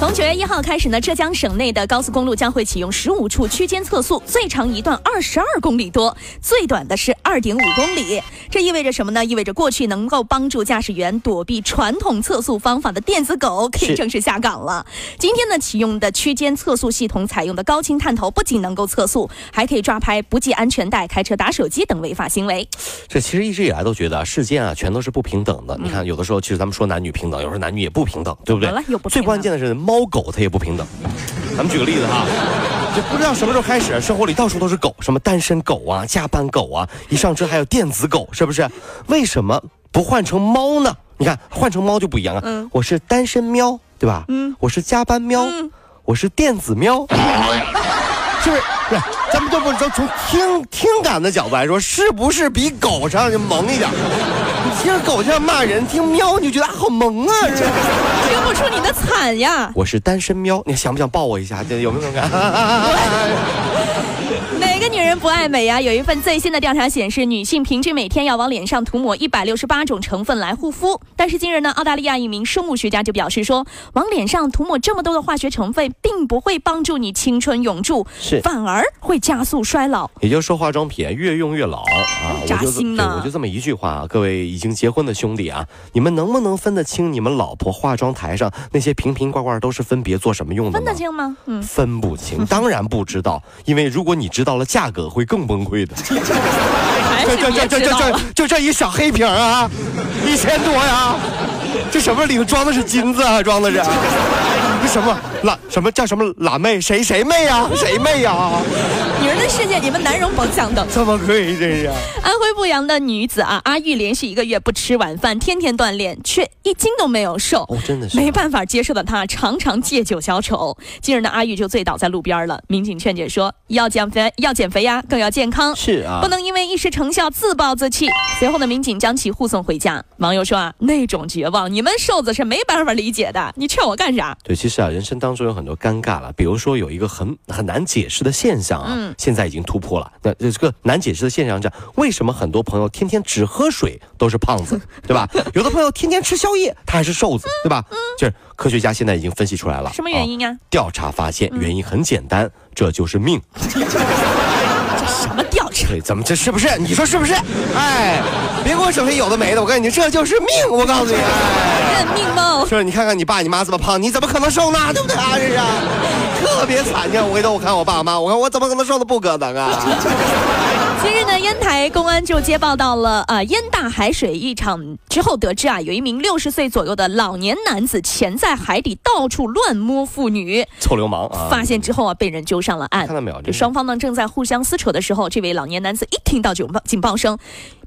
从9月1号开始呢，浙江省内的高速公路将会启用15处区间测速，最长一段22公里多，最短的是2.5公里。这意味着什么呢？意味着过去能够帮助驾驶员躲避传统测速方法的电子狗可以正式下岗了。今天呢，启用的区间测速系统采用的高清探头，不仅能够测速，还可以抓拍不系安全带、开车打手机等违法行为。这其实一直以来都觉得世间啊，全都是不平等的。你看，有的时候其实咱们说男女平等，有时候男女也不平等，对不对？最关键的是猫狗它也不平等，咱们举个例子哈，就不知道什么时候开始，生活里到处都是狗，什么单身狗啊、加班狗啊，一上车还有电子狗，是不是？为什么不换成猫呢？你看换成猫就不一样啊，我是单身喵，对吧？我是加班喵，我是电子喵，是不是？不是，咱们都不说从听感的角度来说，是不是比狗上就萌一点？你听狗这样骂人，听喵你就觉得啊好萌啊，这。不出你的惨呀！我是单身喵，你想不想抱我一下？有没有感？哪个女人不爱美呀？有一份最新的调查显示，女性平均每天要往脸上涂抹168种成分来护肤。但是近日呢，澳大利亚一名生物学家就表示说，往脸上涂抹这么多的化学成分，并不会帮助你青春永驻，反而会加速衰老。也就是说，化妆品越用越老啊！扎心呢！我就这么一句话啊，各位已经结婚的兄弟啊，你们能不能分得清你们老婆化妆台上那些瓶瓶罐罐都是分别做什么用的？分得清吗？分不清，当然不知道，因为如果你知道了。价格会更崩溃的。这一小黑瓶啊，1000多呀！这什么里装的是金子啊？装的是这什么喇？什么叫什么喇妹？谁妹呀？谁妹呀？女人的世界，你们男人甭想等。这么贵，真是。安徽阜阳的女子啊，阿玉连续1个月不吃晚饭，天天锻炼，却一斤都没有瘦。哦，真的是。没办法接受的她，常常借酒消愁。近日呢，阿玉就醉倒在路边了。民警劝解说，要减肥呀，更要健康。是啊，不能因为一时成效自暴自弃。随后呢，民警将其护送回家。网友说啊，那种绝望，你们瘦子是没办法理解的。你劝我干啥？对，其实啊，人生当中有很多尴尬了。比如说有一个很难解释的现象啊，现在已经突破了。那这个难解释的现象是，为什么很多朋友天天只喝水都是胖子，对吧？有的朋友天天吃宵夜，他还是瘦子，对吧？就是科学家现在已经分析出来了，什么原因啊？调查发现，原因很简单，这就是命。什么调查？对，怎么这是不是？你说是不是？哎，别给我整些有的没的，我告诉你，这就是命。我告诉你，认命喽。是，你看看你爸你妈这么胖，你怎么可能瘦呢？对不对啊？这是特别惨。你看，回头我看我爸妈，我看我怎么可能瘦的？不可能啊！近日呢，烟台公安就接报到了烟大海水一场之后，得知啊，有一名60岁左右的老年男子潜在海底到处乱摸妇女，臭流氓啊！发现之后啊，被人揪上了案。看到没有？这双方呢正在互相撕扯的时候，这位老年男子一听到警报声，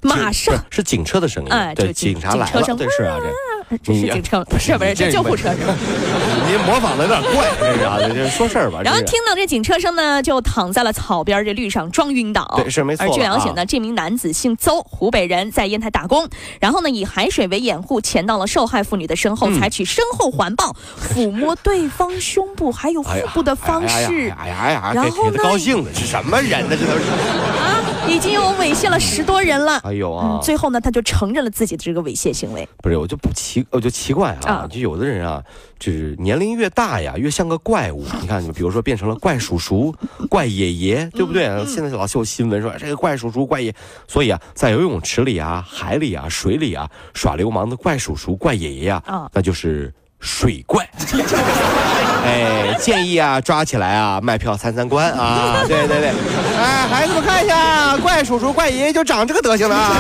马上是警车的声音，对，警察来了，对，是啊，这是警车，不是这救护车是吧？您模仿的有点怪，这啥的，这说事儿吧。然后听到这警车声呢，就躺在了草边这绿上，撞晕倒。对，是没错。据了解呢，这名男子姓邹，湖北人，在烟台打工。然后呢，以海水为掩护，潜到了受害妇女的身后，采取身后环抱、抚摸对方胸部还有腹部的方式。哎呀，然后呢？高兴的是什么人呢？这都是啊，已经有猥亵了10多人了。哎呦啊！最后呢，他就承认了自己的这个猥亵行为。不是，我就奇怪啊，就有的人啊，就是年龄越大呀，越像个怪物。你看，比如说变成了怪叔叔、怪爷爷，对不对？现在老有新闻说这个。怪叔叔、怪爷，所以啊，在游泳池里啊、海里啊、水里啊耍流氓的怪叔叔、怪爷爷啊，那就是水怪。哎，建议啊，抓起来啊，卖票参观啊，对。哎，孩子们看一下，怪叔叔、怪爷爷就长这个德行了啊。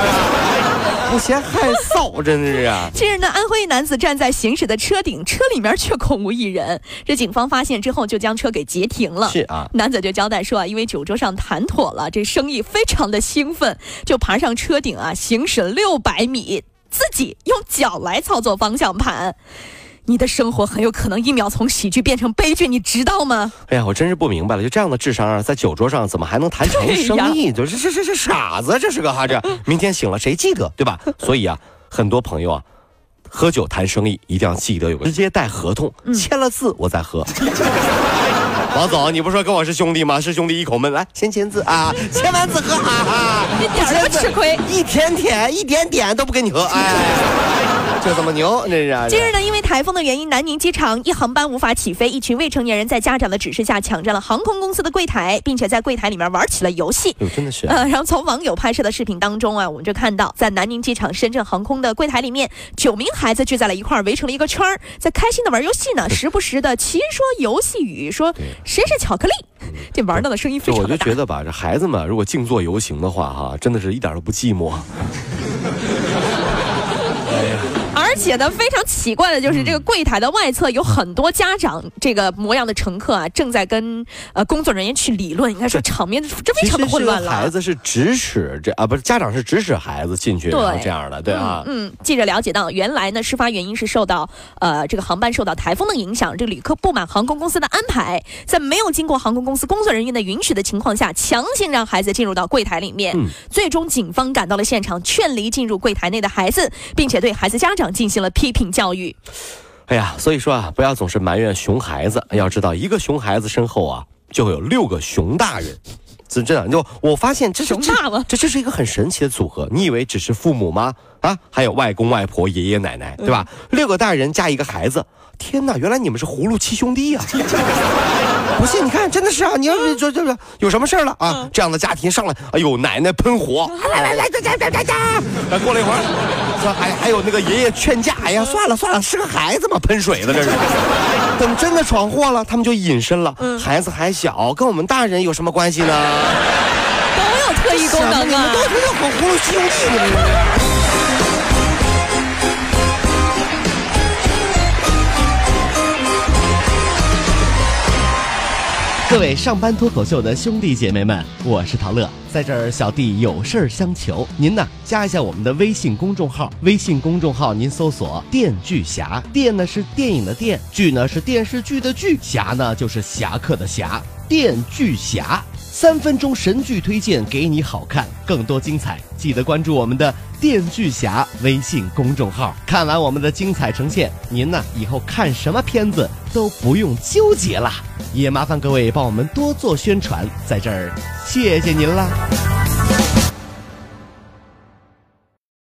不嫌害臊，真是啊！近日呢，安徽男子站在行驶的车顶，车里面却空无一人。这警方发现之后，就将车给截停了。是啊，男子就交代说啊，因为酒桌上谈妥了，这生意非常的兴奋，就爬上车顶啊，行驶600米，自己用脚来操作方向盘。你的生活很有可能一秒从喜剧变成悲剧，你知道吗？哎呀，我真是不明白了，就这样的智商啊，在酒桌上怎么还能谈成生意？就是这傻子，这是个哈，这明天醒了谁记得，对吧？所以啊，很多朋友啊，喝酒谈生意一定要记得有个直接带合同，签了字我再喝。王总，你不说跟我是兄弟吗？是兄弟一口闷，来先签字啊，签完字喝啊，一点都不吃亏，一点点都不跟你喝，哎。这怎么牛？这是近日呢，因为台风的原因，南宁机场一航班无法起飞，一群未成年人在家长的指示下抢占了航空公司的柜台，并且在柜台里面玩起了游戏。真的是。然后从网友拍摄的视频当中啊，我们就看到，在南宁机场深圳航空的柜台里面，9名孩子聚在了一块儿，围成了一个圈儿，在开心的玩游戏呢，时不时的齐说游戏语，说谁是巧克力。这玩闹的声音非常大。我就觉得吧，这孩子们如果静坐游行的话，哈，真的是一点都不寂寞。而且呢，非常奇怪的就是这个柜台的外侧有很多家长这个模样的乘客啊，正在跟工作人员去理论，应该说场面这非常的混乱了。孩子是指使这不是家长是指使孩子进去，对，然后这样的，对啊。记者了解到，原来呢事发原因是受到这个航班受到台风的影响，这个旅客不满航空公司的安排，在没有经过航空公司工作人员的允许的情况下，强行让孩子进入到柜台里面。最终警方赶到了现场，劝离进入柜台内的孩子，并且对孩子家长进行了批评教育。哎呀，所以说啊，不要总是埋怨熊孩子，要知道一个熊孩子身后啊，就会有6个熊大人。真的，就我发现这是熊大了，这是一个很神奇的组合。你以为只是父母吗？啊，还有外公外婆、爷爷奶奶，对吧？6个大人加一个孩子，天哪，原来你们是葫芦7兄弟啊！不信你看，真的是啊！你要是这有什么事儿了啊？这样的家庭上来，哎呦，奶奶喷火，来，这，过了一会儿。还有那个爷爷劝架，哎呀，算了，是个孩子嘛，喷水的这是。等真的闯祸了，他们就隐身了。孩子还小，跟我们大人有什么关系呢？都有特异功能啊！你们都是很葫芦兄弟的。各位上班脱口秀的兄弟姐妹们，我是陶乐，在这儿小弟有事儿相求，您呢加一下我们的微信公众号，您搜索电锯侠，电呢是电影的电，剧呢是电视剧的剧，侠呢就是侠客的侠，电锯侠，3分钟神剧推荐给你好看，更多精彩，记得关注我们的电锯侠微信公众号，看完我们的精彩呈现，您呢以后看什么片子都不用纠结了。也麻烦各位帮我们多做宣传，在这儿谢谢您啦。